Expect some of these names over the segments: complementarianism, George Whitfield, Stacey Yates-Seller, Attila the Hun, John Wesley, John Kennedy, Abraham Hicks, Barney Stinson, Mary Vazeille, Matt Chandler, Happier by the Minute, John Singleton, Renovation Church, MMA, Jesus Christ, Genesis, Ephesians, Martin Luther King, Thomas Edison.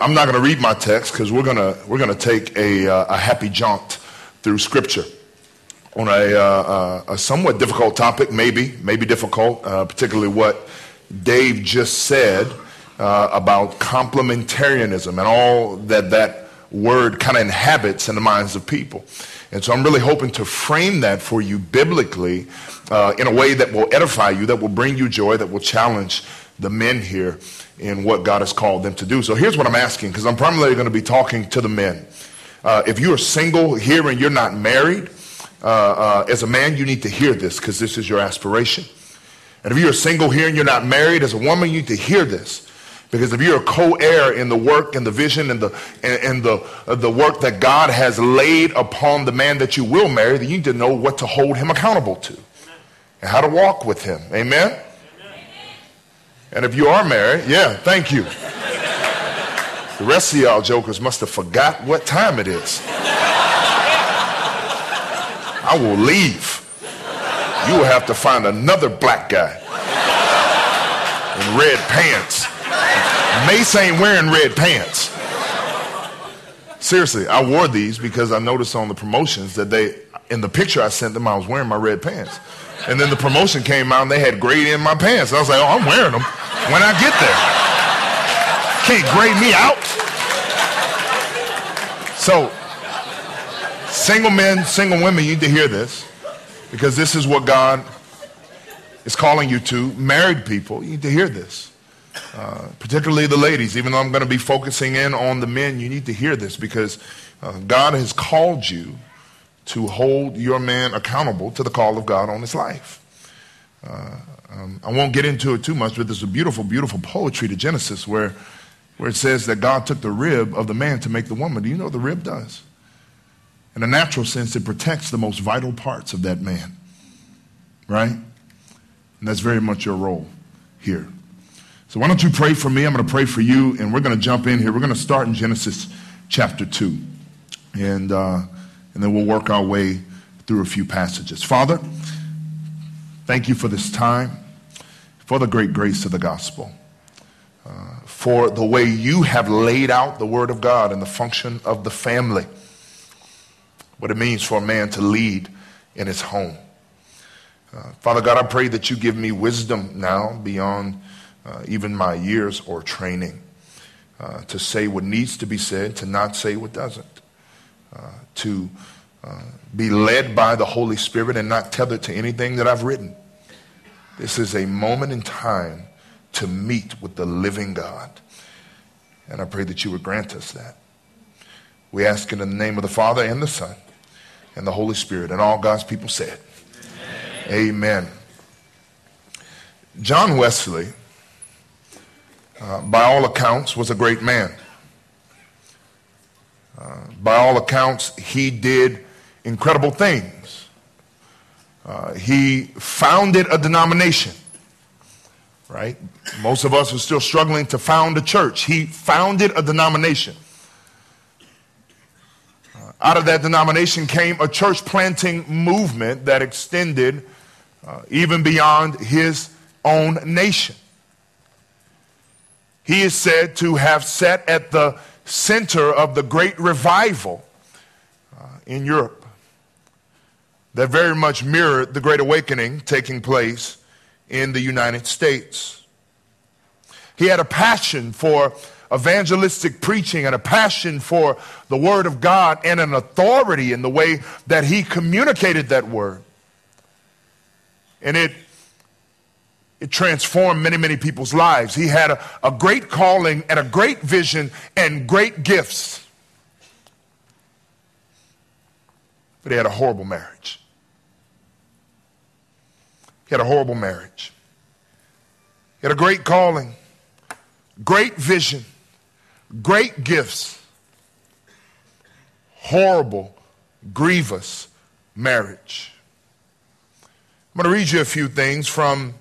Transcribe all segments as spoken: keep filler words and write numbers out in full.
I'm not going to read my text because we're going to we're going to take a uh, a happy jaunt through Scripture on a, uh, a somewhat difficult topic, maybe maybe difficult, uh, particularly what Dave just said uh, about complementarianism and all that that word kind of inhabits in the minds of people. And so I'm really hoping to frame that for you biblically uh, in a way that will edify you, that will bring you joy, that will challenge the men here in what God has called them to do. So here's what I'm asking, because I'm primarily going to be talking to the men. Uh, if you are single here and you're not married, uh, uh, as a man, you need to hear this because this is your aspiration. And if you are single here and you're not married, as a woman, you need to hear this. Because if you're a co-heir in the work and the vision and the and, and the uh, the work that God has laid upon the man that you will marry, then you need to know what to hold him accountable to and how to walk with him. Amen? Amen. And if you are married, yeah, thank you. The rest of y'all jokers must have forgot what time it is. I will leave. You will have to find another black guy in red pants. Mace ain't wearing red pants. Seriously, I wore these because I noticed on the promotions that they, in the picture I sent them, I was wearing my red pants. And then the promotion came out and they had grade in my pants. And I was like, oh, I'm wearing them when I get there. Can't grade me out. So, single men, single women, you need to hear this because this is what God is calling you to. Married people, you need to hear this. Uh, particularly the ladies, even though I'm going to be focusing in on the men, you need to hear this because uh, God has called you to hold your man accountable to the call of God on his life. Uh, um, I won't get into it too much, but there's a beautiful, beautiful poetry to Genesis where, where it says that God took the rib of the man to make the woman. Do you know what the rib does? In a natural sense, it protects the most vital parts of that man, right? And that's very much your role here. So why don't you pray for me? I'm going to pray for you, and we're going to jump in here. We're going to start in Genesis chapter two, and, uh, and then we'll work our way through a few passages. Father, thank you for this time, for the great grace of the gospel, uh, for the way you have laid out the word of God and the function of the family, what it means for a man to lead in his home. Uh, Father God, I pray that you give me wisdom now beyond Uh, even my years or training, uh, to say what needs to be said, to not say what doesn't, uh, to uh, be led by the Holy Spirit and not tethered to anything that I've written. This is a moment in time to meet with the living God. And I pray that you would grant us that. We ask it in the name of the Father and the Son and the Holy Spirit. And all God's people said, Amen. Amen. John Wesley, Uh, by all accounts, was a great man. Uh, by all accounts, he did incredible things. Uh, he founded a denomination, right? Most of us are still struggling to found a church. He founded a denomination. Uh, out of that denomination came a church planting movement that extended uh, even beyond his own nation. He is said to have sat at the center of the great revival uh, in Europe that very much mirrored the Great Awakening taking place in the United States. He had a passion for evangelistic preaching and a passion for the Word of God and an authority in the way that he communicated that Word. And it It transformed many, many people's lives. He had a, a great calling and a great vision and great gifts. But he had a horrible marriage. He had a horrible marriage. He had a great calling, great vision, great gifts, horrible, grievous marriage. I'm going to read you a few things from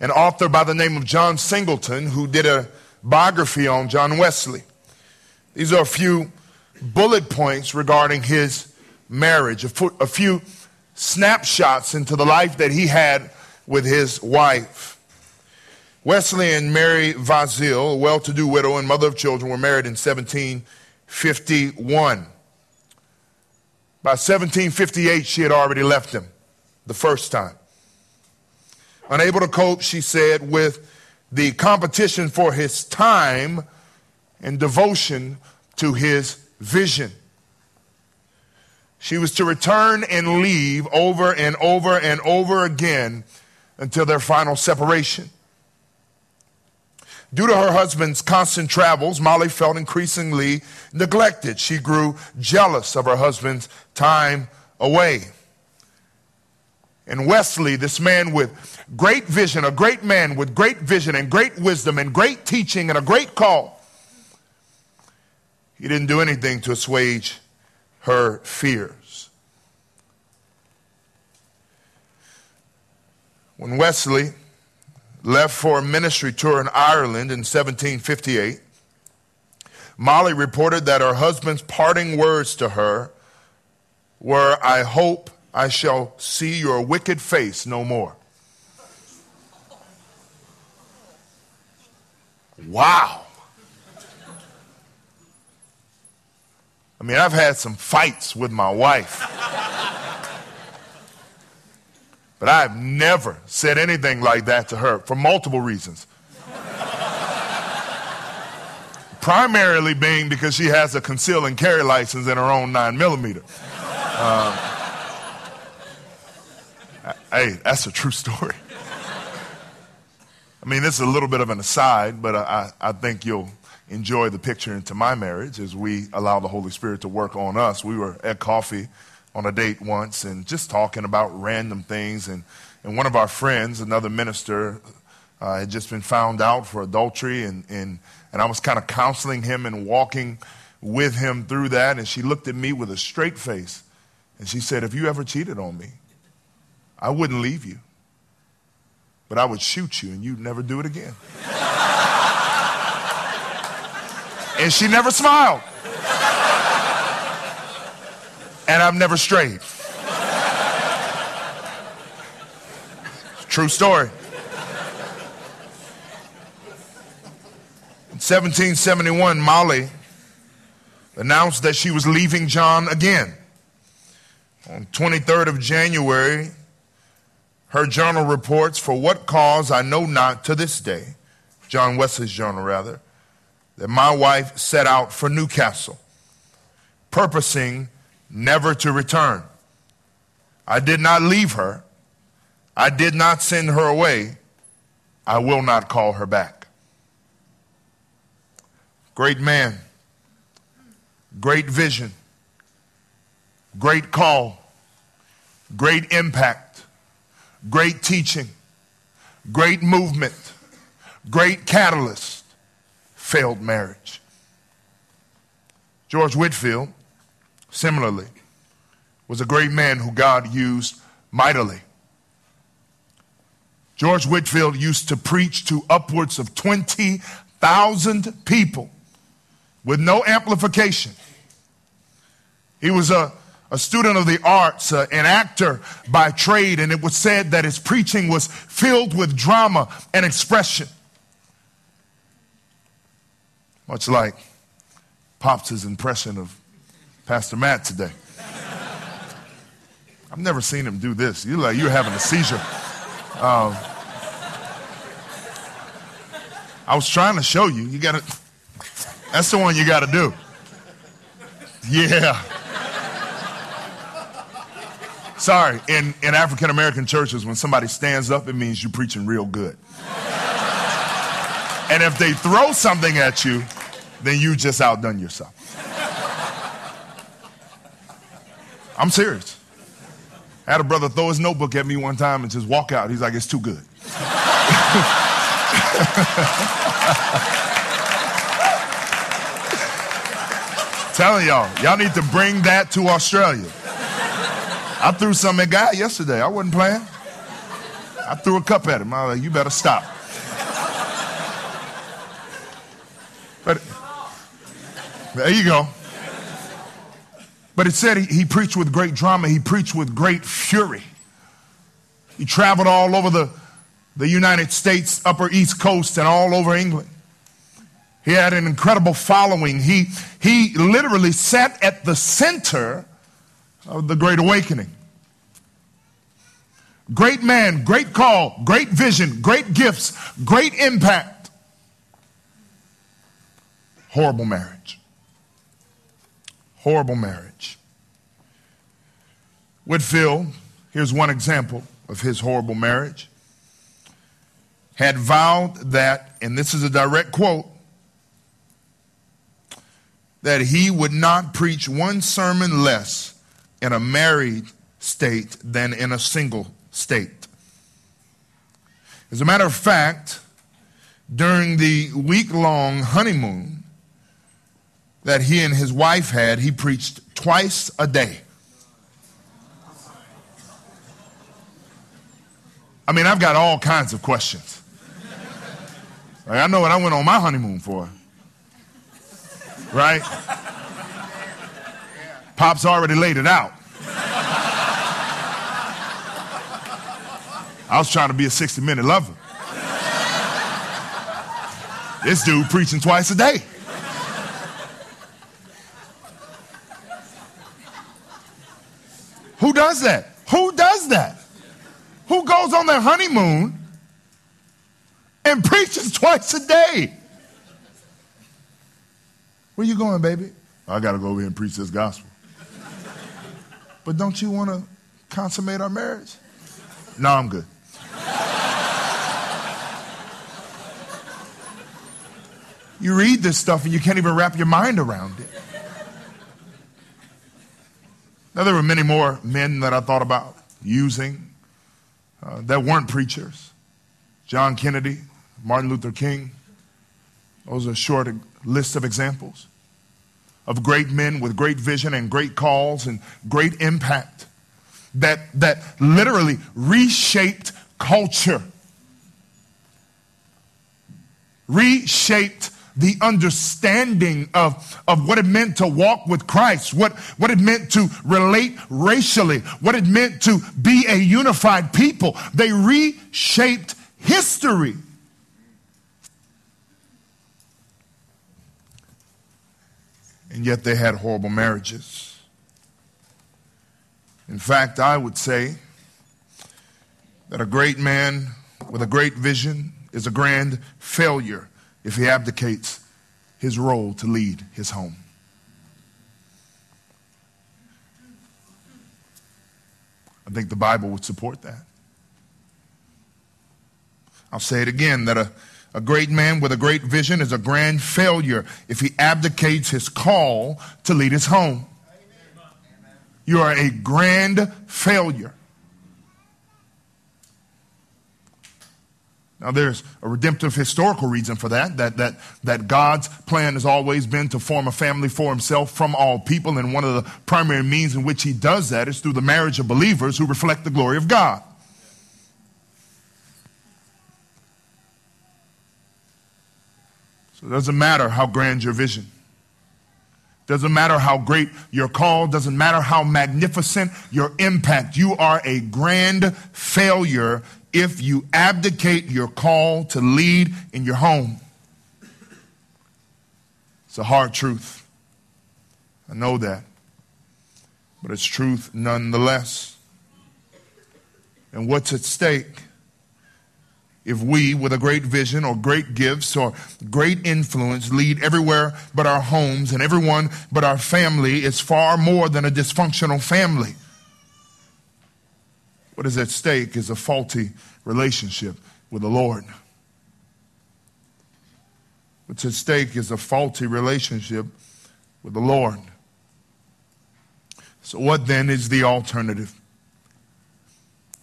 an author by the name of John Singleton, who did a biography on John Wesley. These are a few bullet points regarding his marriage, a few snapshots into the life that he had with his wife. Wesley and Mary Vazeille, a well-to-do widow and mother of children, were married in seventeen fifty-one. By seventeen fifty-eight, she had already left him the first time. Unable to cope, she said, with the competition for his time and devotion to his vision. She was to return and leave over and over and over again until their final separation. Due to her husband's constant travels, Molly felt increasingly neglected. She grew jealous of her husband's time away. And Wesley, this man with great vision, a great man with great vision and great wisdom and great teaching and a great call, he didn't do anything to assuage her fears. When Wesley left for a ministry tour in Ireland in seventeen fifty-eight, Molly reported that her husband's parting words to her were, "I hope I shall see your wicked face no more." Wow. I mean, I've had some fights with my wife. But I've never said anything like that to her for multiple reasons. Primarily being because she has a conceal and carry license and her own nine millimeter. Um, Hey, that's a true story. I mean, this is a little bit of an aside, but I, I think you'll enjoy the picture into my marriage as we allow the Holy Spirit to work on us. We were at coffee on a date once and just talking about random things. And, and one of our friends, another minister, uh, had just been found out for adultery. And, and, and I was kind of counseling him and walking with him through that. And she looked at me with a straight face. And she said, "If you ever cheated on me, I wouldn't leave you, but I would shoot you and you'd never do it again." And she never smiled. And I've never strayed. True story. In seventeen seventy-one, Molly announced that she was leaving John again. On twenty-third of January, her journal reports, "For what cause I know not to this day," John Wesley's journal rather, "that my wife set out for Newcastle, purposing never to return. I did not leave her. I did not send her away. I will not call her back." Great man, great vision, great call, great impact, great teaching, great movement, great catalyst, failed marriage. George Whitfield, similarly, was a great man who God used mightily. George Whitfield used to preach to upwards of twenty thousand people with no amplification. He was a A student of the arts, uh, an actor by trade, and it was said that his preaching was filled with drama and expression. Much like Pops' impression of Pastor Matt today. I've never seen him do this. You're like you're having a seizure. Um, I was trying to show you. You gotta. That's the one you gotta do. Yeah. Sorry, in, in African-American churches, when somebody stands up, it means you're preaching real good. And if they throw something at you, then you just outdone yourself. I'm serious. I had a brother throw his notebook at me one time and just walk out. He's like, "It's too good." Telling y'all, y'all need to bring that to Australia. I threw something at a guy yesterday. I wasn't playing. I threw a cup at him. I was like, "You better stop." But there you go. But it said he, he preached with great drama. He preached with great fury. He traveled all over the the United States, Upper East Coast, and all over England. He had an incredible following. He, he literally sat at the center of the Great Awakening. Great man, great call, great vision, great gifts, great impact. Horrible marriage. Horrible marriage. Whitfield, here's one example of his horrible marriage, had vowed that, and this is a direct quote, that he would not preach one sermon less in a married state than in a single state. As a matter of fact, during the week-long honeymoon that he and his wife had, he preached twice a day. I mean, I've got all kinds of questions. Like, I know what I went on my honeymoon for. Right? Pop's already laid it out. I was trying to be a sixty minute lover. This dude preaching twice a day. Who does that? Who does that? Who goes on their honeymoon and preaches twice a day? Where you going, baby? I got to go over here and preach this gospel. But don't you want to consummate our marriage? No, I'm good. You read this stuff and you can't even wrap your mind around it. Now, there were many more men that I thought about using uh, that weren't preachers. John Kennedy, Martin Luther King. Those are short list of examples of great men with great vision and great calls and great impact that, that literally reshaped culture, reshaped the understanding of, of what it meant to walk with Christ, what, what it meant to relate racially, what it meant to be a unified people. They reshaped history. And yet they had horrible marriages. In fact, I would say that a great man with a great vision is a grand failure if he abdicates his role to lead his home. I think the Bible would support that. I'll say it again, that a A great man with a great vision is a grand failure if he abdicates his call to lead his home. Amen. You are a grand failure. Now, there's a redemptive historical reason for that, that, that, that God's plan has always been to form a family for himself from all people, and one of the primary means in which he does that is through the marriage of believers who reflect the glory of God. So it doesn't matter how grand your vision. Doesn't matter how great your call. Doesn't matter how magnificent your impact. You are a grand failure if you abdicate your call to lead in your home. It's a hard truth. I know that. But it's truth nonetheless. And what's at stake? If we, with a great vision or great gifts or great influence, lead everywhere but our homes and everyone but our family, is far more than a dysfunctional family. What is at stake is a faulty relationship with the Lord. What's at stake is a faulty relationship with the Lord. So what then is the alternative?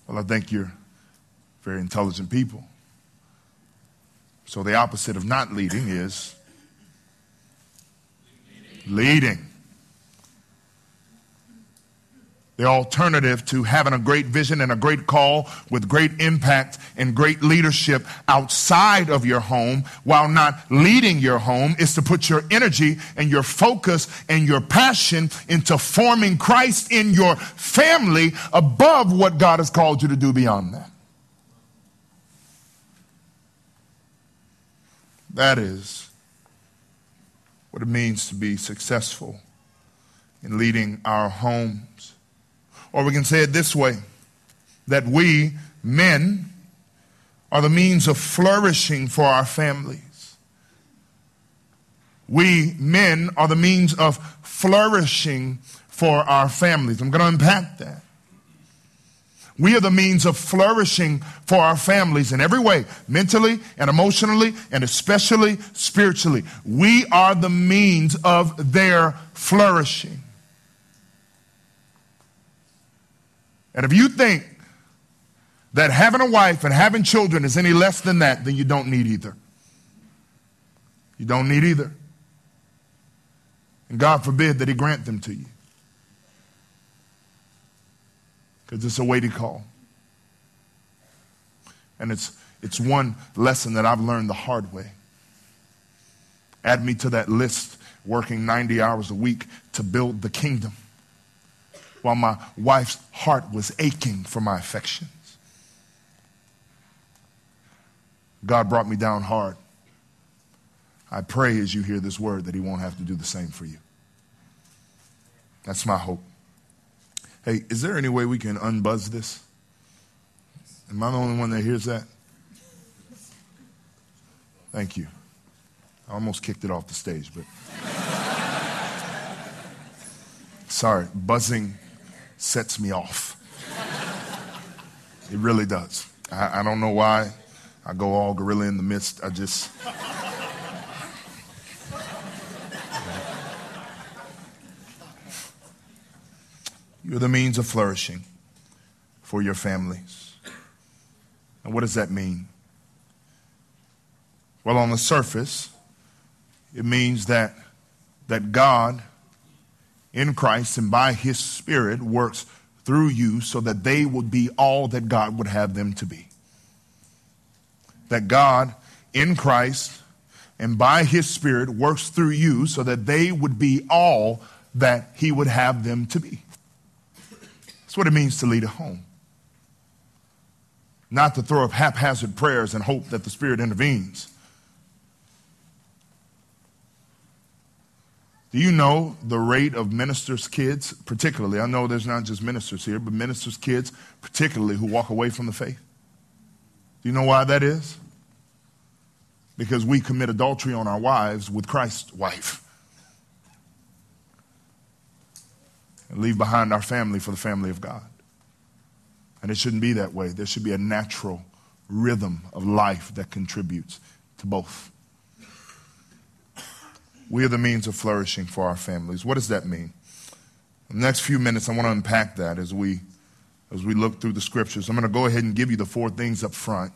Well, I think you're very intelligent people. So the opposite of not leading is leading. The alternative to having a great vision and a great call with great impact and great leadership outside of your home while not leading your home is to put your energy and your focus and your passion into forming Christ in your family above what God has called you to do beyond that. That is what it means to be successful in leading our homes. Or we can say it this way, that we, men, are the means of flourishing for our families. We, men, are the means of flourishing for our families. I'm going to unpack that. We are the means of flourishing for our families in every way, mentally and emotionally and especially spiritually. We are the means of their flourishing. And if you think that having a wife and having children is any less than that, then you don't need either. You don't need either. And God forbid that he grant them to you. Because it's a weighty call. And it's, it's one lesson that I've learned the hard way. Add me to that list, working ninety hours a week to build the kingdom, while my wife's heart was aching for my affections. God brought me down hard. I pray as you hear this word that he won't have to do the same for you. That's my hope. Hey, is there any way we can unbuzz this? Am I the only one that hears that? Thank you. I almost kicked it off the stage, but. Sorry, buzzing sets me off. It really does. I, I don't know why. I go all gorilla in the mist. I just. You're the means of flourishing for your families. And what does that mean? Well, on the surface, it means that, that God in Christ and by his Spirit works through you so that they would be all that God would have them to be. That God in Christ and by his Spirit works through you so that they would be all that he would have them to be. That's what it means to lead a home. Not to throw up haphazard prayers and hope that the Spirit intervenes. Do you know the rate of ministers' kids, particularly? I know there's not just ministers here, but ministers' kids, particularly, who walk away from the faith. Do you know why that is? Because we commit adultery on our wives with Christ's wife. And leave behind our family for the family of God. And it shouldn't be that way. There should be a natural rhythm of life that contributes to both. We are the means of flourishing for our families. What does that mean? In the next few minutes, I want to unpack that as we, as we look through the scriptures. I'm going to go ahead and give you the four things up front,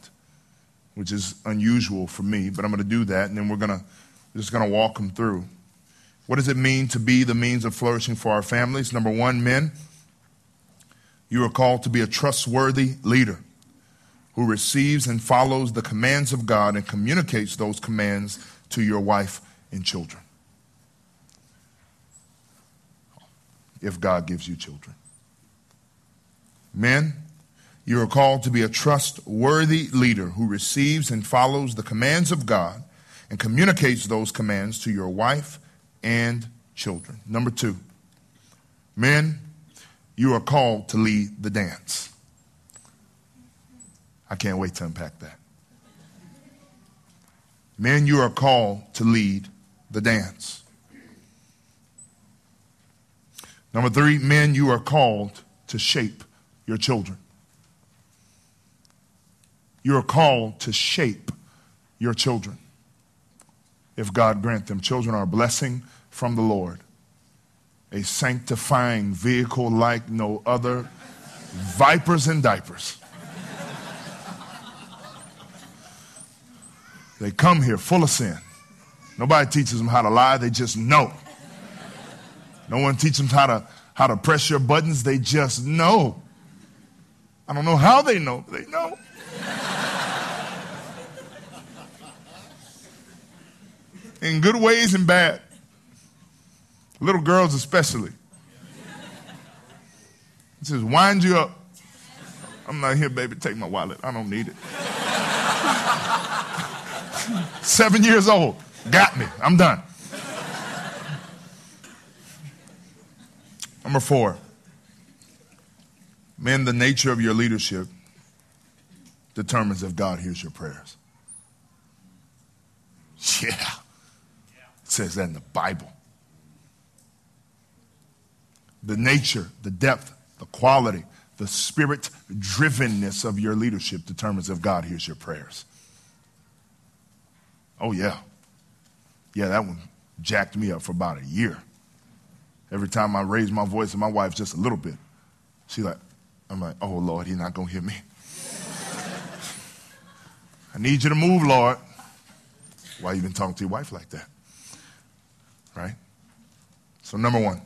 which is unusual for me, but I'm going to do that, and then we're going to, we're just going to walk them through. What does it mean to be the means of flourishing for our families? Number one, men, you are called to be a trustworthy leader who receives and follows the commands of God and communicates those commands to your wife and children. If God gives you children. Men, you are called to be a trustworthy leader who receives and follows the commands of God and communicates those commands to your wife and children. Number two, men, you are called to lead the dance. I can't wait to unpack that. Men, you are called to lead the dance. Number three, men, you are called to shape your children. You are called to shape your children. If God grant them, children are a blessing from the Lord, a sanctifying vehicle like no other, vipers and diapers. They come here full of sin. Nobody teaches them how to lie, they just know. No one teaches them how to, how to press your buttons, they just know. I don't know how they know, but they know. In good ways and bad. Little girls especially. It just winds you up. I'm not here, baby. Take my wallet. I don't need it. Seven years old. Got me. I'm done. Number four. Man, the nature of your leadership determines if God hears your prayers. Yeah. It says that in the Bible. The nature, the depth, the quality, the spirit-drivenness of your leadership determines if God hears your prayers. Oh, yeah. Yeah, that one jacked me up for about a year. Every time I raise my voice and my wife just a little bit, she's like, I'm like, oh, Lord, he's not going to hear me. I need you to move, Lord. Why you been talking to your wife like that? Right? So number one,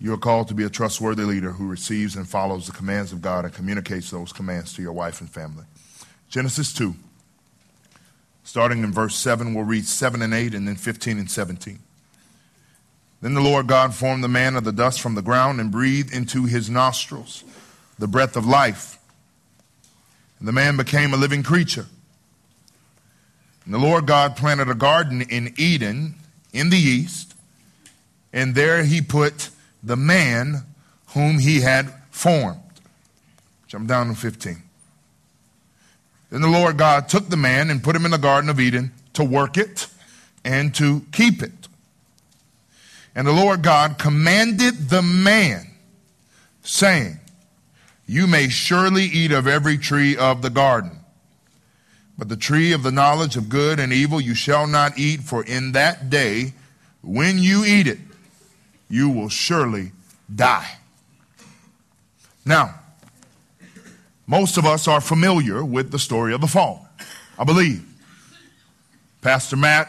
you're called to be a trustworthy leader who receives and follows the commands of God and communicates those commands to your wife and family. Genesis two, starting in verse seven, we'll read seven and eight and then fifteen and seventeen. Then the Lord God formed the man of the dust from the ground and breathed into his nostrils the breath of life. And the man became a living creature. And the Lord God planted a garden in Eden in the east, and there he put the man whom he had formed. Jump down to fifteen. Then the Lord God took the man and put him in the Garden of Eden to work it and to keep it. And the Lord God commanded the man, saying, you may surely eat of every tree of the garden, but the tree of the knowledge of good and evil you shall not eat, for in that day when you eat it, you will surely die. Now, most of us are familiar with the story of the fall, I believe. Pastor Matt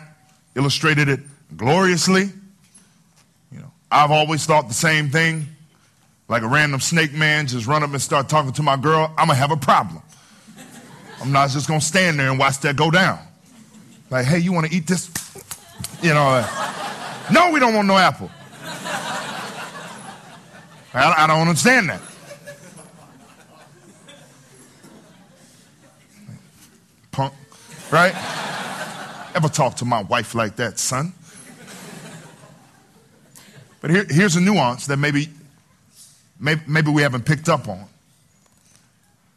illustrated it gloriously. You know, I've always thought the same thing. Like a random snake man just run up and start talking to my girl, I'm going to have a problem. I'm not just going to stand there and watch that go down. Like, hey, you want to eat this? You know, uh, no, we don't want no apple. I, I don't understand that. Punk, right? Ever talk to my wife like that, son? But here, here's a nuance that maybe, maybe, maybe we haven't picked up on.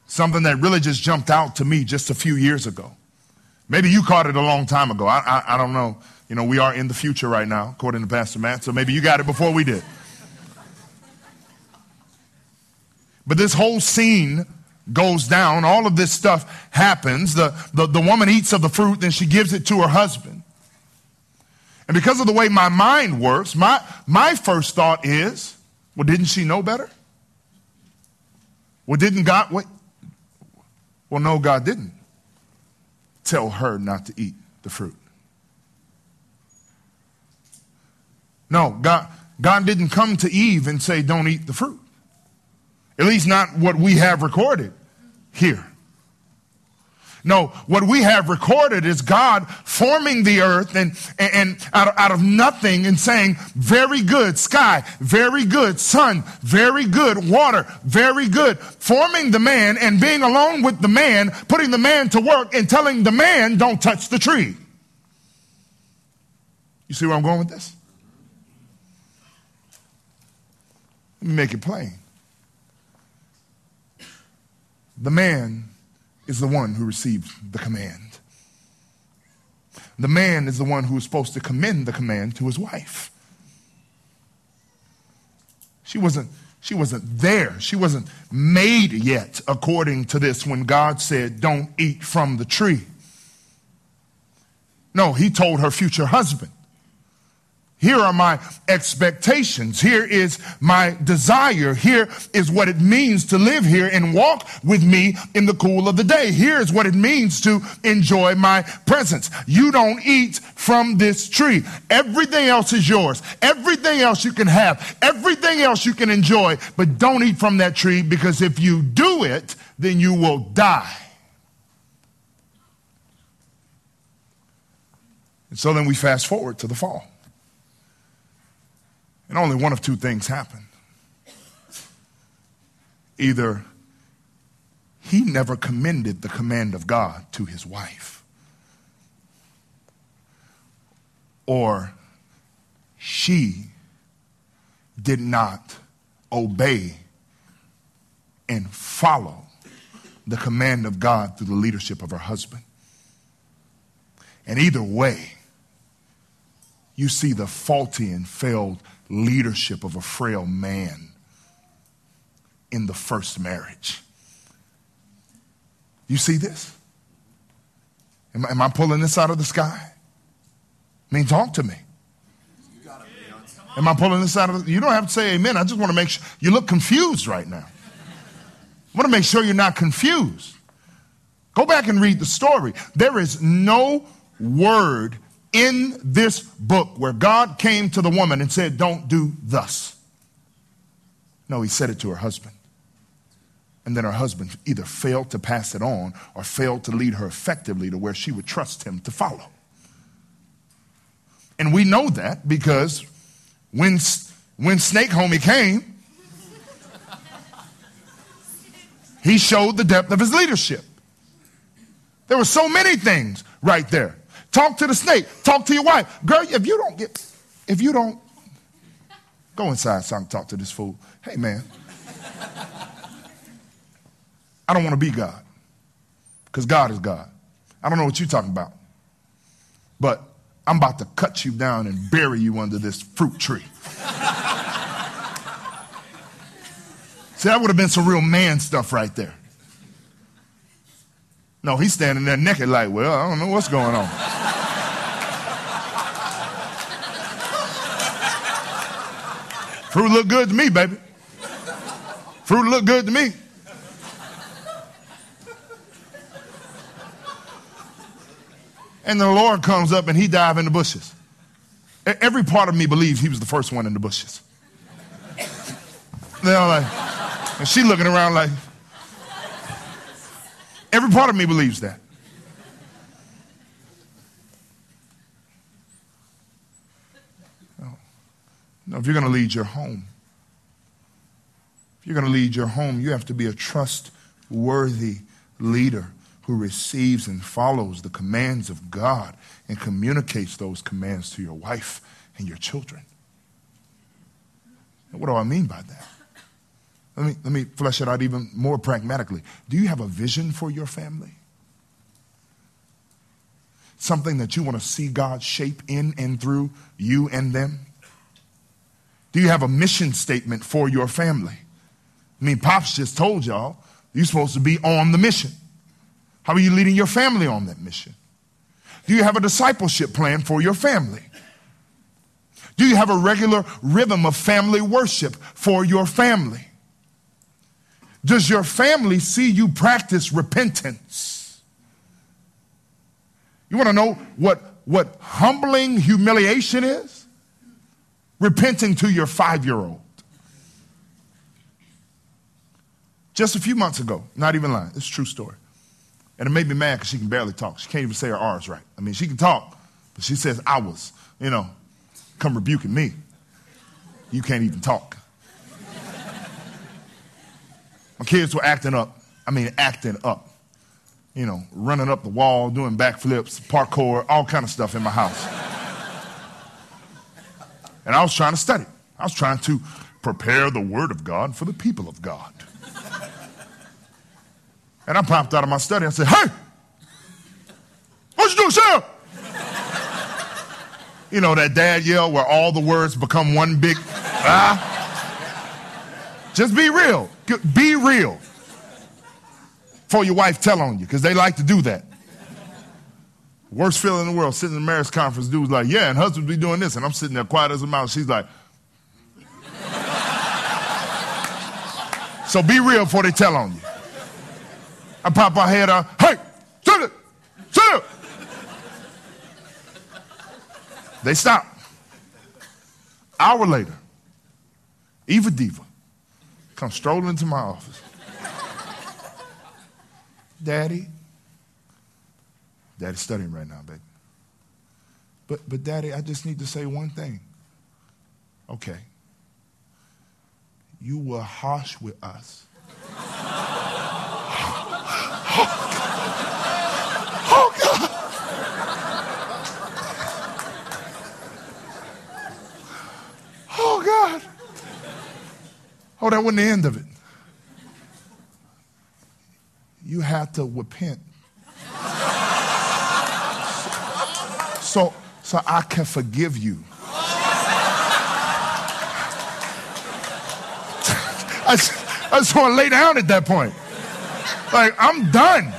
Something that really just jumped out to me just a few years ago. Maybe you caught it a long time ago. I, I, I don't know. You know, we are in the future right now, according to Pastor Matt, so maybe you got it before we did. But this whole scene goes down. All of this stuff happens. The, the, the woman eats of the fruit, then she gives it to her husband. And because of the way my mind works, my, my first thought is, well, didn't she know better? Well, didn't God, wait? Well, no, God didn't tell her not to eat the fruit. No, God, God didn't come to Eve and say, don't eat the fruit. At least not what we have recorded here. No, what we have recorded is God forming the earth and, and, and out, of, out of nothing and saying, very good sky, very good sun, very good water, very good. Forming the man and being alone with the man, putting the man to work and telling the man, don't touch the tree. You see where I'm going with this? Let me make it plain. The man is the one who received the command. The man is the one who is supposed to commend the command to his wife. She wasn't, she wasn't there. She wasn't made yet, according to this, when God said, don't eat from the tree. No, he told her future husband, here are my expectations. Here is my desire. Here is what it means to live here and walk with me in the cool of the day. Here is what it means to enjoy my presence. You don't eat from this tree. Everything else is yours. Everything else you can have. Everything else you can enjoy. But don't eat from that tree, because if you do it, then you will die. And so then we fast forward to the fall. And only one of two things happened. Either he never commended the command of God to his wife. Or she did not obey and follow the command of God through the leadership of her husband. And either way, you see the faulty and failed leadership of a frail man in the first marriage. You see this? Am, am I pulling this out of the sky? I mean, talk to me. Am I pulling this out of the, you don't have to say amen. I just want to make sure you look confused right now. I want to make sure you're not confused. Go back and read the story. There is no word in this book where God came to the woman and said, don't do thus. No, he said it to her husband. And then her husband either failed to pass it on or failed to lead her effectively to where she would trust him to follow. And we know that because when, when Snake Homie came, he showed the depth of his leadership. There were so many things right there. Talk to the snake. Talk to your wife. Girl, if you don't get, if you don't, go inside so I can talk to this fool. Hey, man. I don't want to be God because God is God. I don't know what you're talking about, but I'm about to cut you down and bury you under this fruit tree. See, that would have been some real man stuff right there. No, he's standing there naked like, well, I don't know what's going on. Fruit look good to me, baby. Fruit look good to me. And the Lord comes up and he dives in the bushes. Every part of me believes he was the first one in the bushes. They're like... And she looking around like, every part of me believes that. No, no if you're going to lead your home, if you're going to lead your home, you have to be a trustworthy leader who receives and follows the commands of God and communicates those commands to your wife and your children. And what do I mean by that? Let me, let me flesh it out even more pragmatically. Do you have a vision for your family? Something that you want to see God shape in and through you and them? Do you have a mission statement for your family? I mean, Pops just told y'all, you're supposed to be on the mission. How are you leading your family on that mission? Do you have a discipleship plan for your family? Do you have a regular rhythm of family worship for your family? Does your family see you practice repentance? You want to know what, what humbling humiliation is? Repenting to your five-year-old. Just a few months ago, not even lying, it's a true story. And it made me mad because she can barely talk. She can't even say her R's right. I mean, she can talk, but she says, I was, you know, come rebuking me. You can't even talk. My kids were acting up. I mean, acting up. You know, running up the wall, doing backflips, parkour, all kind of stuff in my house. And I was trying to study. I was trying to prepare the word of God for the people of God. And I popped out of my study. I said, hey, what you doing, Sarah? You know, that dad yell where all the words become one big, ah. Just be real. Be real. Before your wife tell on you, because they like to do that. Worst feeling in the world, sitting in a marriage conference, dude's like, yeah, and husband be doing this, and I'm sitting there quiet as a mouse. She's like. So be real before they tell on you. I pop my head out, hey, sit up, sit up. They stop. Hour later, Eva Diva come strolling into my office. Daddy. Daddy's studying right now, baby. But, but Daddy, I just need to say one thing. Okay. You were harsh with us. Oh, oh God. Oh, God. Oh, that wasn't the end of it. You have to repent. So, so I can forgive you. I just, I just want to lay down at that point. Like, I'm done.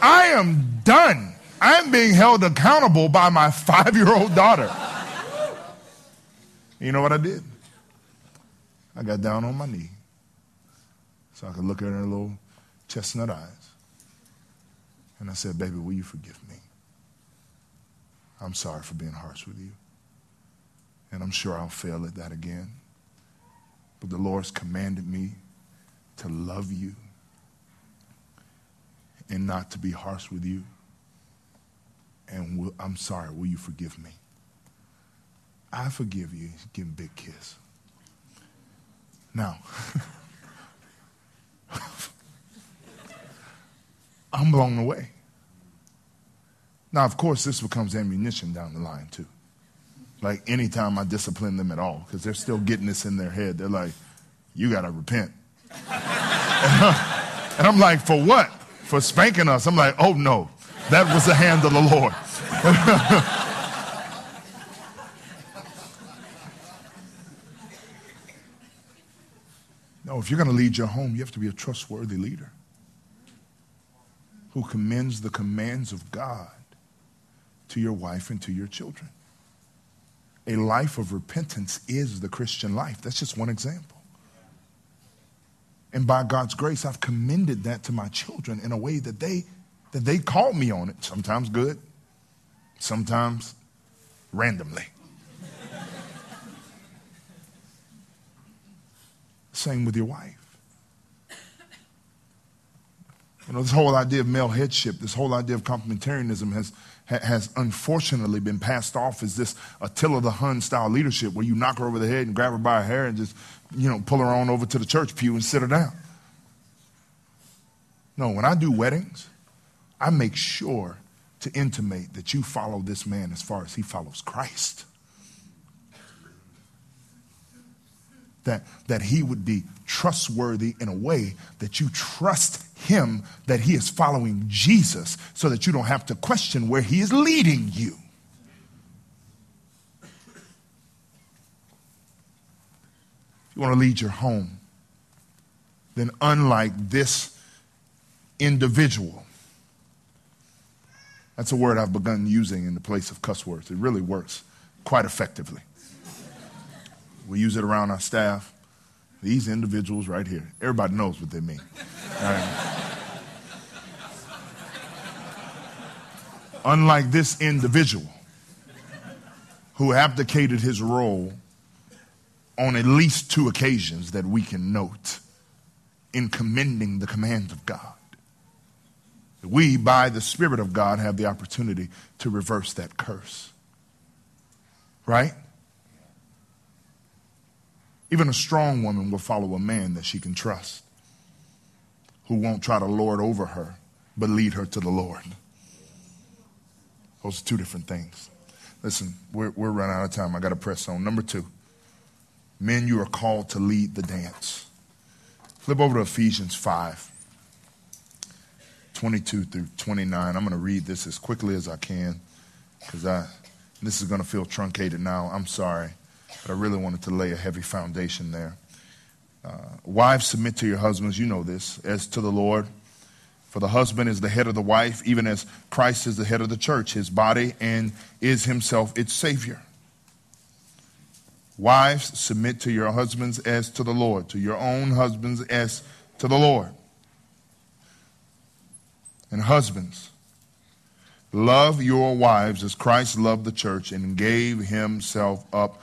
I am done. I'm being held accountable by my five-year-old daughter. You know what I did? I got down on my knee so I could look at her little chestnut eyes. And I said, baby, will you forgive me? I'm sorry for being harsh with you. And I'm sure I'll fail at that again. But the Lord's commanded me to love you and not to be harsh with you. And will, I'm sorry, will you forgive me? I forgive you. Give him a big kiss. Now, I'm blown away. Now, of course, this becomes ammunition down the line, too. Like, anytime I discipline them at all, because they're still getting this in their head. They're like, you got to repent. And I'm like, for what? For spanking us. I'm like, oh, no. That was the hand of the Lord. No, if you're going to lead your home, you have to be a trustworthy leader who commends the commands of God to your wife and to your children. A life of repentance is the Christian life. That's just one example. And by God's grace, I've commended that to my children in a way that they that they call me on it. Sometimes good, sometimes randomly. Same with your wife. You know, this whole idea of male headship, this whole idea of complementarianism has, has unfortunately been passed off as this Attila the Hun style leadership where you knock her over the head and grab her by her hair and just, you know, pull her on over to the church pew and sit her down. No, when I do weddings, I make sure to intimate that you follow this man as far as he follows Christ. That, that he would be trustworthy in a way that you trust him, that he is following Jesus, so that you don't have to question where he is leading you. If you want to lead your home, then unlike this individual, that's a word I've begun using in the place of cuss words. It really works quite effectively. We use it around our staff. These individuals right here. Everybody knows what they mean. All right. Unlike this individual who abdicated his role on at least two occasions that we can note in commending the commands of God, we, by the Spirit of God, have the opportunity to reverse that curse. Right? Even a strong woman will follow a man that she can trust, who won't try to lord over her, but lead her to the Lord. Those are two different things. Listen, we're, we're running out of time. I got to press on. Number two, men, you are called to lead the dance. Flip over to Ephesians five, twenty-two through twenty-nine. I'm going to read this as quickly as I can because I this is going to feel truncated now. I'm sorry. But I really wanted to lay a heavy foundation there. Uh, wives, submit to your husbands. You know this, as to the Lord. For the husband is the head of the wife, even as Christ is the head of the church, his body, and is himself its Savior. Wives, submit to your husbands as to the Lord, to your own husbands as to the Lord. And husbands, love your wives as Christ loved the church and gave himself up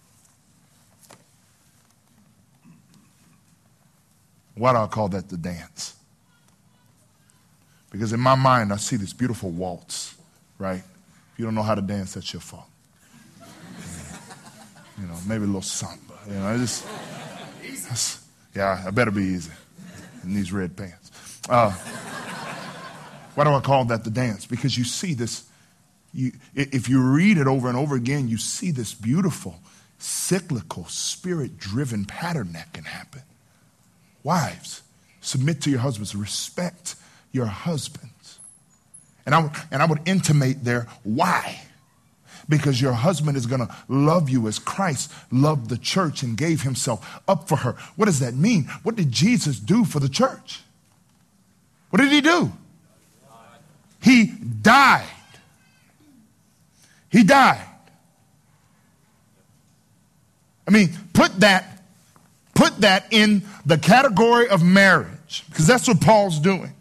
Why do I call that the dance? Because in my mind, I see this beautiful waltz, right? If you don't know how to dance, that's your fault. You know, maybe a little samba. You know, I just, that's, yeah, I better be easy in these red pants. Uh, why do I call that the dance? Because you see this, you, if you read it over and over again, you see this beautiful, cyclical, spirit-driven pattern that can happen. Wives, submit to your husbands, respect your husbands. And I would, and I would intimate there, why? Because your husband is going to love you as Christ loved the church and gave himself up for her. What does that mean? What did Jesus do for the church? What did he do? He died. He died. I mean, put that, put that in the category of marriage, because that's what Paul's doing.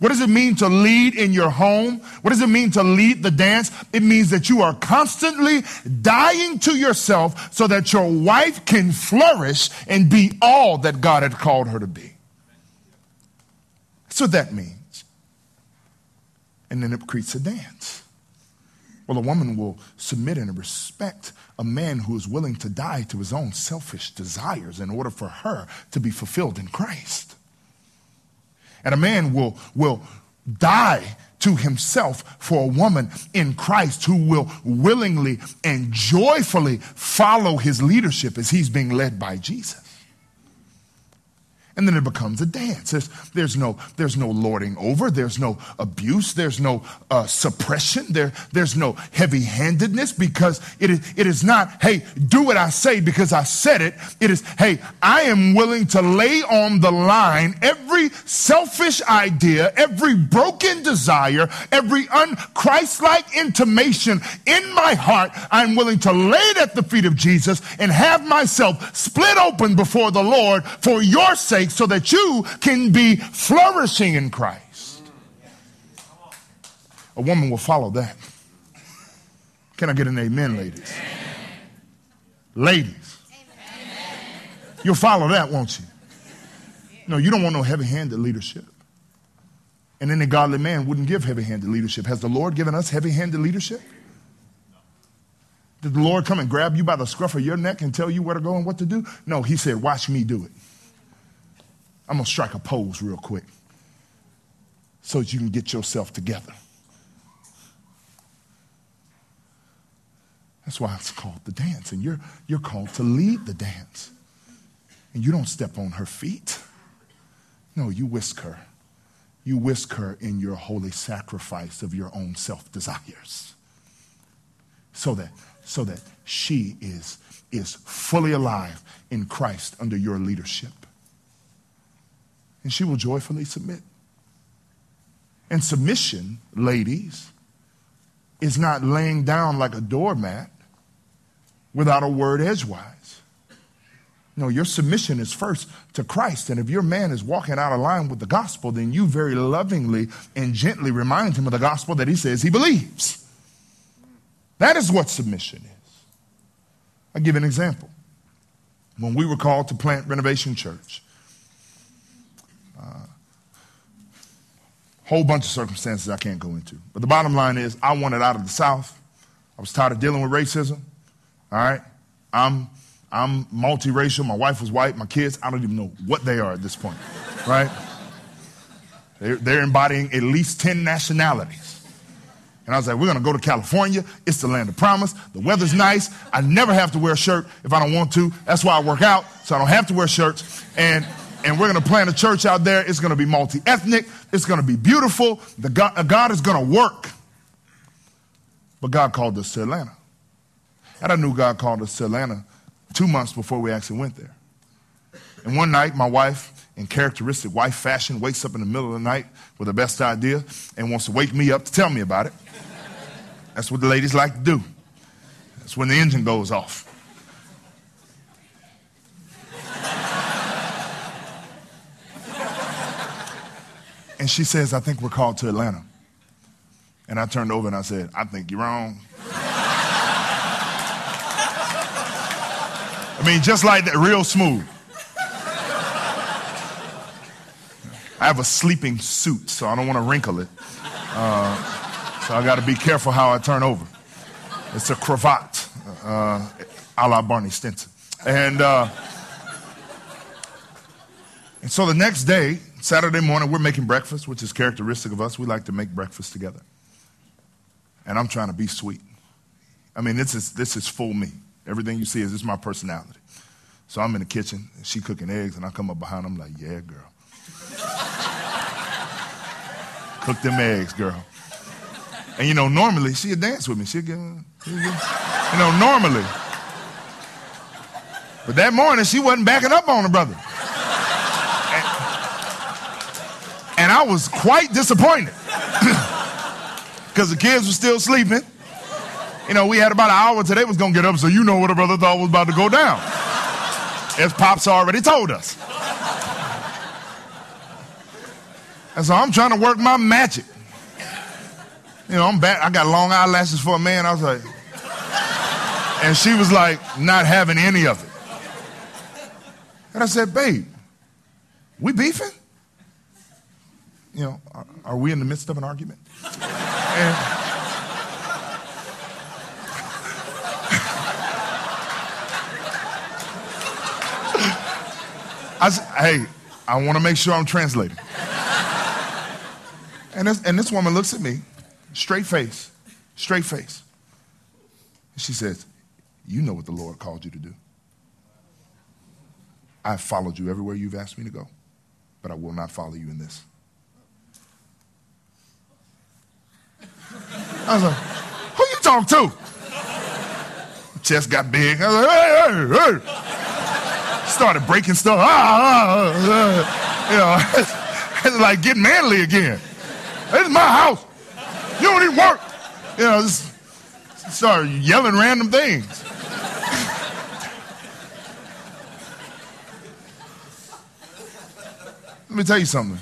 What does it mean to lead in your home? What does it mean to lead the dance? It means that you are constantly dying to yourself so that your wife can flourish and be all that God had called her to be. That's what that means. And then it creates a dance. Well, a woman will submit and respect a man who is willing to die to his own selfish desires in order for her to be fulfilled in Christ. And a man will, will die to himself for a woman in Christ who will willingly and joyfully follow his leadership as he's being led by Jesus. And then it becomes a dance. There's, there's, no, there's no lording over. There's no abuse. There's no uh, suppression. There, there's no heavy-handedness, because it is, it is not, hey, do what I say because I said it. It is, hey, I am willing to lay on the line every selfish idea, every broken desire, every un-Christ-like intimation in my heart. I'm willing to lay it at the feet of Jesus and have myself split open before the Lord for your sake, so that you can be flourishing in Christ. A woman will follow that. Can I get an amen, ladies? Amen. Ladies. Amen. You'll follow that, won't you? No, you don't want no heavy-handed leadership. And any godly man wouldn't give heavy-handed leadership. Has the Lord given us heavy-handed leadership? Did the Lord come and grab you by the scruff of your neck and tell you where to go and what to do? No, he said, watch me do it. I'm going to strike a pose real quick so that you can get yourself together. That's why it's called the dance. And you're, you're called to lead the dance. And you don't step on her feet. No, you whisk her. You whisk her in your holy sacrifice of your own self-desires. So that, so that she is, is fully alive in Christ under your leadership. And she will joyfully submit. And submission, ladies, is not laying down like a doormat without a word edgewise. No, your submission is first to Christ. And if your man is walking out of line with the gospel, then you very lovingly and gently remind him of the gospel that he says he believes. That is what submission is. I'll give an example. When we were called to plant Renovation Church, Uh, whole bunch of circumstances I can't go into. But the bottom line is, I wanted out of the South. I was tired of dealing with racism. All right? I'm, I'm multiracial. My wife was white. My kids, I don't even know what they are at this point. Right? They're, they're embodying at least ten nationalities. And I was like, we're going to go to California. It's the land of promise. The weather's nice. I never have to wear a shirt if I don't want to. That's why I work out, so I don't have to wear shirts. And... And we're going to plant a church out there. It's going to be multi-ethnic. It's going to be beautiful. The God, God is going to work. But God called us to Atlanta. And I knew God called us to Atlanta two months before we actually went there. And one night, my wife, in characteristic wife fashion, wakes up in the middle of the night with her best idea and wants to wake me up to tell me about it. That's what the ladies like to do. That's when the engine goes off. And she says, I think we're called to Atlanta. And I turned over and I said, I think you're wrong. I mean, just like that, real smooth. I have a sleeping suit, so I don't want to wrinkle it. Uh, so I got to be careful how I turn over. It's a cravat, uh, a la Barney Stinson. And, uh, and so the next day, Saturday morning, we're making breakfast, which is characteristic of us. We like to make breakfast together. And I'm trying to be sweet. I mean, this is, this is full me. Everything you see is, this is my personality. So I'm in the kitchen, and she cooking eggs, and I come up behind them like, yeah, girl. Cook them eggs, girl. And, you know, normally, she'd dance with me. She'd get, she'd get, you know, normally. But that morning, she wasn't backing up on her brother. And, and I was quite disappointed because the kids were still sleeping. You know, we had about an hour till they was going to get up, so you know what her brother thought was about to go down, as Pops already told us. And so I'm trying to work my magic. You know, I'm back. I got long eyelashes for a man. I was like, and she was like, not having any of it. And I said, babe, we beefing? You know, are, are we in the midst of an argument? And, I said, hey, I want to make sure I'm translating. And this, and this woman looks at me. Straight face, straight face. She says, you know what the Lord called you to do. I followed you everywhere you've asked me to go, but I will not follow you in this. I was like, who you talking to? Chest got big. I was like, hey, hey, hey. Started breaking stuff. Ah, ah, ah. You know, it's, it's like getting manly again. This is my house. You don't even work. You know, just start yelling random things. Let me tell you something.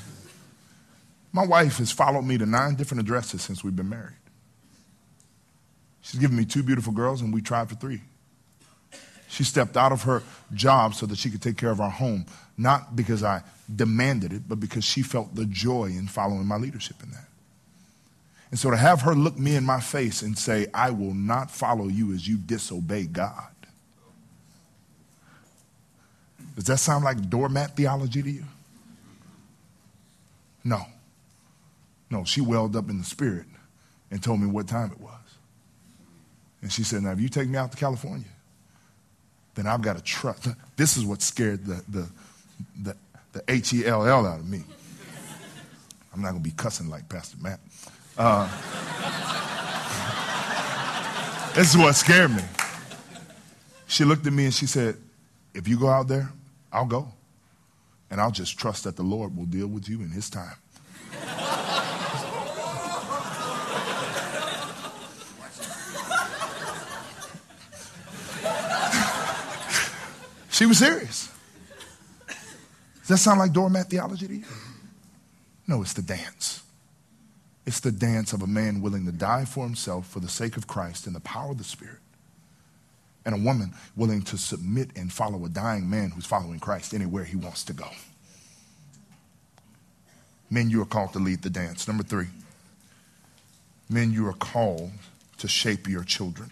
My wife has followed me to nine different addresses since we've been married. She's given me two beautiful girls, and we tried for three. She stepped out of her job so that she could take care of our home, not because I demanded it, but because she felt the joy in following my leadership in that. And so to have her look me in my face and say, I will not follow you as you disobey God. Does that sound like doormat theology to you? No. No, she welled up in the spirit and told me what time it was. And she said, now, if you take me out to California, then I've got to trust. This is what scared the, the, the, the H E L L out of me. I'm not going to be cussing like Pastor Matt. Uh, this is what scared me. She looked at me and she said, if you go out there, I'll go. And I'll just trust that the Lord will deal with you in his time. She was serious. Does that sound like doormat theology to you? No, it's the dance. It's the dance of a man willing to die for himself for the sake of Christ and the power of the Spirit. And a woman willing to submit and follow a dying man who's following Christ anywhere he wants to go. Men, you are called to lead the dance. Number three, men, you are called to shape your children.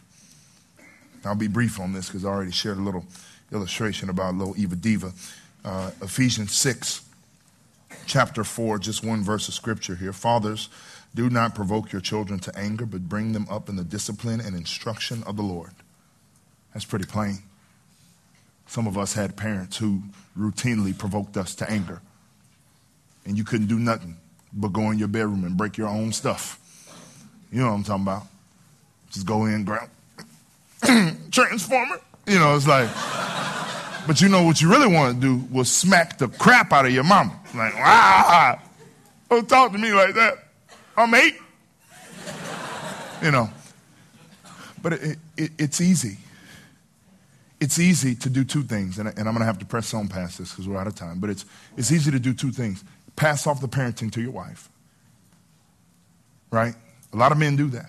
I'll be brief on this because I already shared a little illustration about little Eva Diva. Uh, Ephesians six. Chapter four, just one verse of scripture here. Fathers, do not provoke your children to anger, but bring them up in the discipline and instruction of the Lord. That's pretty plain. Some of us had parents who routinely provoked us to anger. And you couldn't do nothing but go in your bedroom and break your own stuff. You know what I'm talking about. Just go in, ground, transformer. You know, it's like... But you know what you really want to do was smack the crap out of your mama. Like, ah, don't talk to me like that. I'm eight. You know. But it, it, it's easy. It's easy to do two things. And, and I'm going to have to press on past this because we're out of time. But it's, it's easy to do two things. pass off the parenting to your wife, right? A lot of men do that.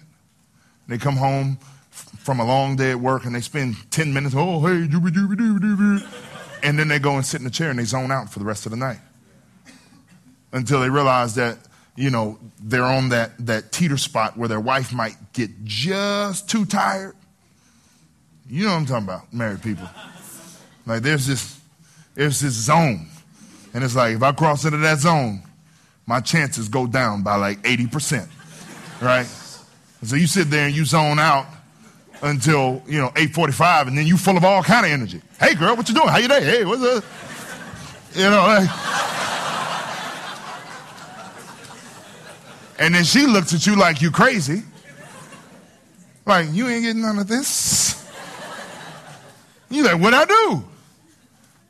They come home from a long day at work and they spend ten minutes, oh, hey, doobie doobie doobie doobie, and then they go and sit in the chair and they zone out for the rest of the night until they realize that, you know, they're on that, that teeter spot where their wife might get just too tired. You know what I'm talking about, married people. Like there's this, there's this zone. And it's like, if I cross into that zone, my chances go down by like eighty percent, right? So you sit there and you zone out until, you know, eight forty-five, and then you full of all kind of energy. Hey, girl, what you doing? How you day? Hey, what's up? You know, like, and then she looks at you like you crazy. Like, you ain't getting none of this. You like, what'd I do?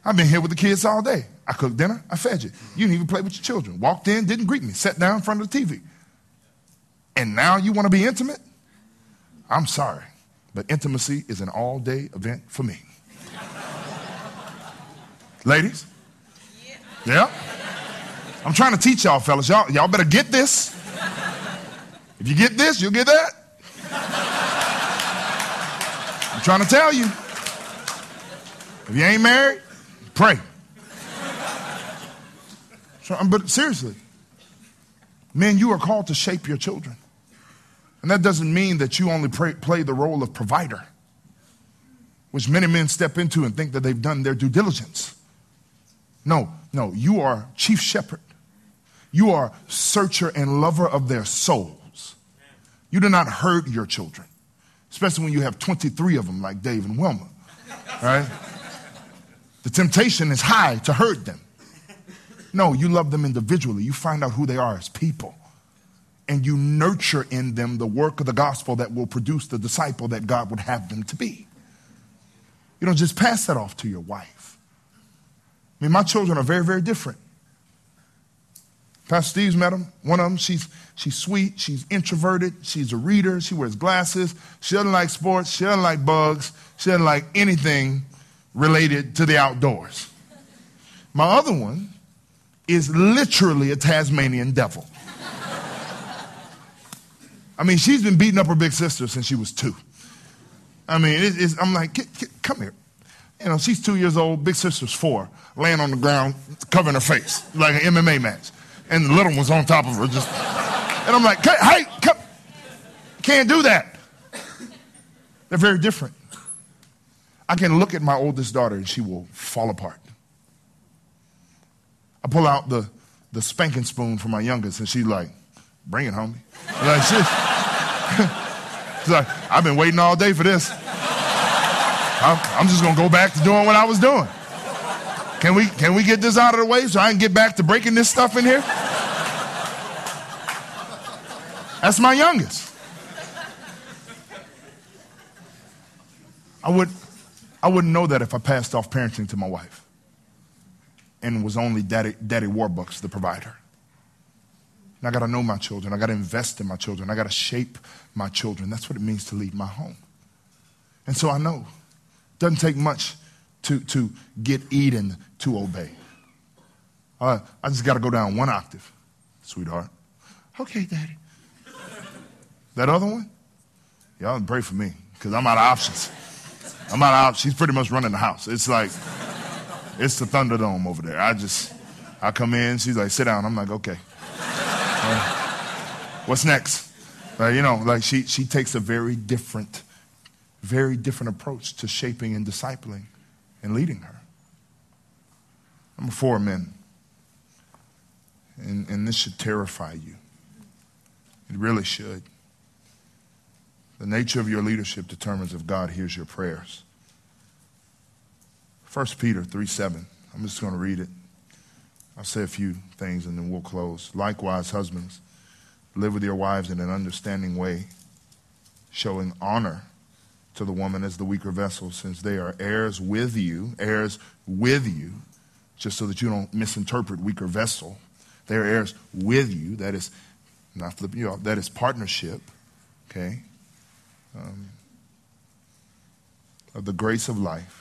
I've been here with the kids all day. I cooked dinner. I fed you. You didn't even play with your children. Walked in, didn't greet me. Sat down in front of the T V. And now you want to be intimate? I'm sorry, but intimacy is an all-day event for me. Ladies? Yeah? I'm trying to teach y'all, fellas. Y'all, y'all better get this. If you get this, you'll get that. I'm trying to tell you. If you ain't married, pray. But seriously, men, you are called to shape your children. And that doesn't mean that you only pray, play the role of provider, which many men step into and think that they've done their due diligence. No, no, you are chief shepherd. You are searcher and lover of their souls. You do not hurt your children, especially when you have twenty-three of them like Dave and Wilma, right? The temptation is high to hurt them. No, you love them individually. You find out who they are as people. And you nurture in them the work of the gospel that will produce the disciple that God would have them to be. You don't just pass that off to your wife. I mean, my children are very, very different. Pastor Steve's met them. One of them, she's, she's sweet. She's introverted. She's a reader. She wears glasses. She doesn't like sports. She doesn't like bugs. She doesn't like anything related to the outdoors. My other one is literally a Tasmanian devil. I mean, she's been beating up her big sister since she was two. I mean, it, it's, I'm like, get, get, come here. You know, she's two years old, big sister's four, laying on the ground, covering her face, like an M M A match. And the little one's on top of her. Just, and I'm like, hey, come. Can't do that. They're very different. I can look at my oldest daughter and she will fall apart. I pull out the, the spanking spoon for my youngest, and she's like, bring it, homie. Like, she's, she's like, I've been waiting all day for this. I'm, I'm just going to go back to doing what I was doing. Can we, can we get this out of the way so I can get back to breaking this stuff in here? That's my youngest. I, would, I wouldn't know that if I passed off parenting to my wife and was only Daddy, Daddy Warbucks, the provider. And I got to know my children. I got to invest in my children. I got to shape my children. That's what it means to leave my home. And so I know it doesn't take much to, to get Eden to obey. Uh, I just got to go down one octave, sweetheart. Okay, Daddy. That other one? Y'all pray for me because I'm out of options. I'm out of options. She's pretty much running the house. It's like... It's the Thunderdome over there. I just, I come in, she's like, sit down. I'm like, okay. Uh, what's next? Uh, you know, like she, she takes a very different, very different approach to shaping and discipling and leading her. Number four, men. And, and this should terrify you. It really should. The nature of your leadership determines if God hears your prayers. First Peter three seven, I'm just going to read it. I'll say a few things and then we'll close. Likewise, husbands, live with your wives in an understanding way, showing honor to the woman as the weaker vessel, since they are heirs with you, heirs with you, just so that you don't misinterpret weaker vessel. They are heirs with you, that is, not flipping you off, that is partnership, okay, um, of the grace of life.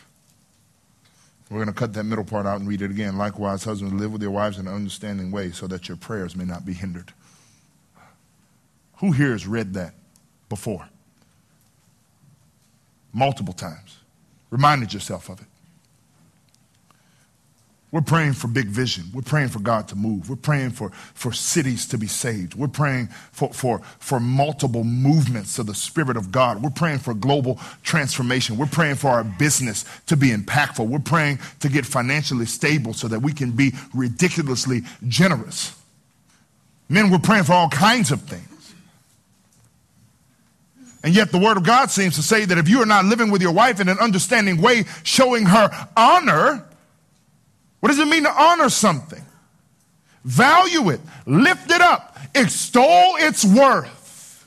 We're going to cut that middle part out and read it again. Likewise, husbands, live with your wives in an understanding way so that your prayers may not be hindered. Who here has read that before? Multiple times. Reminded yourself of it. We're praying for big vision. We're praying for God to move. We're praying for, for cities to be saved. We're praying for, for, for multiple movements of the Spirit of God. We're praying for global transformation. We're praying for our business to be impactful. We're praying to get financially stable so that we can be ridiculously generous. Men, we're praying for all kinds of things. And yet the Word of God seems to say that if you are not living with your wife in an understanding way, showing her honor. What does it mean to honor something? Value it, lift it up, extol its worth.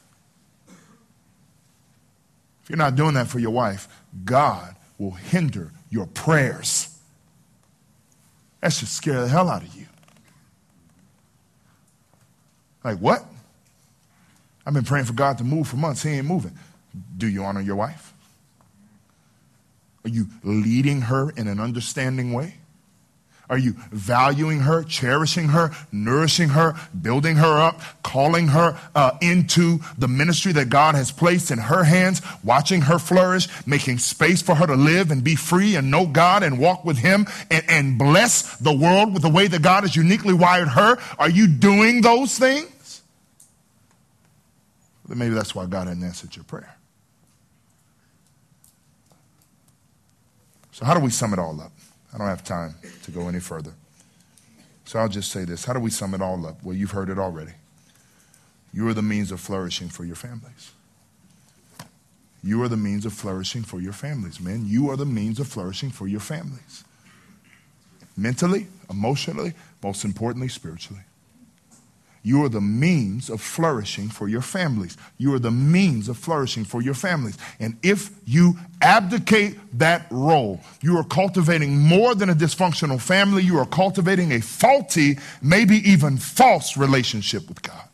If you're not doing that for your wife, God will hinder your prayers. That should scare the hell out of you. Like, what? I've been praying for God to move for months. He ain't moving. Do you honor your wife? Are you leading her in an understanding way? Are you valuing her, cherishing her, nourishing her, building her up, calling her uh, into the ministry that God has placed in her hands, watching her flourish, making space for her to live and be free and know God and walk with Him and, and bless the world with the way that God has uniquely wired her? Are you doing those things? Well, maybe that's why God hasn't answered your prayer. So how do we sum it all up? I don't have time to go any further. So I'll just say this. How do we sum it all up? Well, you've heard it already. You are the means of flourishing for your families. You are the means of flourishing for your families, men. You are the means of flourishing for your families. Mentally, emotionally, most importantly, spiritually. You are the means of flourishing for your families. You are the means of flourishing for your families. And if you abdicate that role, you are cultivating more than a dysfunctional family. You are cultivating a faulty, maybe even false relationship with God.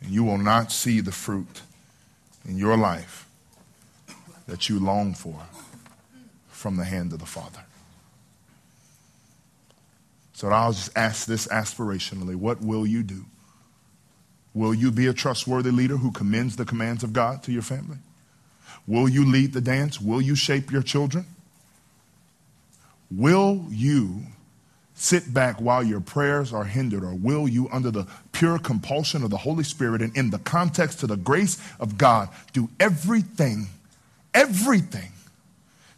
And you will not see the fruit in your life that you long for from the hand of the Father. So I'll just ask this aspirationally. What will you do? Will you be a trustworthy leader who commends the commands of God to your family? Will you lead the dance? Will you shape your children? Will you sit back while your prayers are hindered, or will you, under the pure compulsion of the Holy Spirit and in the context of the grace of God, do everything, everything,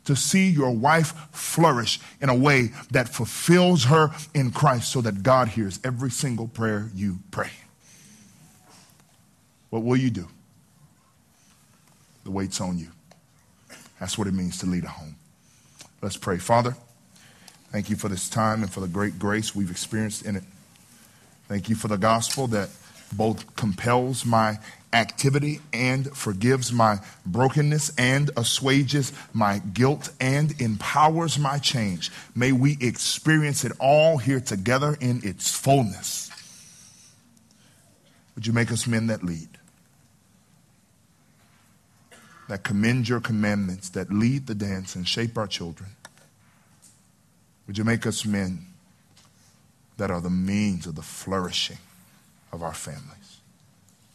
to see your wife flourish in a way that fulfills her in Christ so that God hears every single prayer you pray? What will you do? The weight's on you. That's what it means to lead a home. Let's pray. Father, thank you for this time and for the great grace we've experienced in it. Thank you for the gospel that both compels my activity and forgives my brokenness and assuages my guilt and empowers my change. May we experience it all here together in its fullness. Would you make us men that lead, that commend your commandments, that lead the dance and shape our children? Would you make us men that are the means of the flourishing of our families?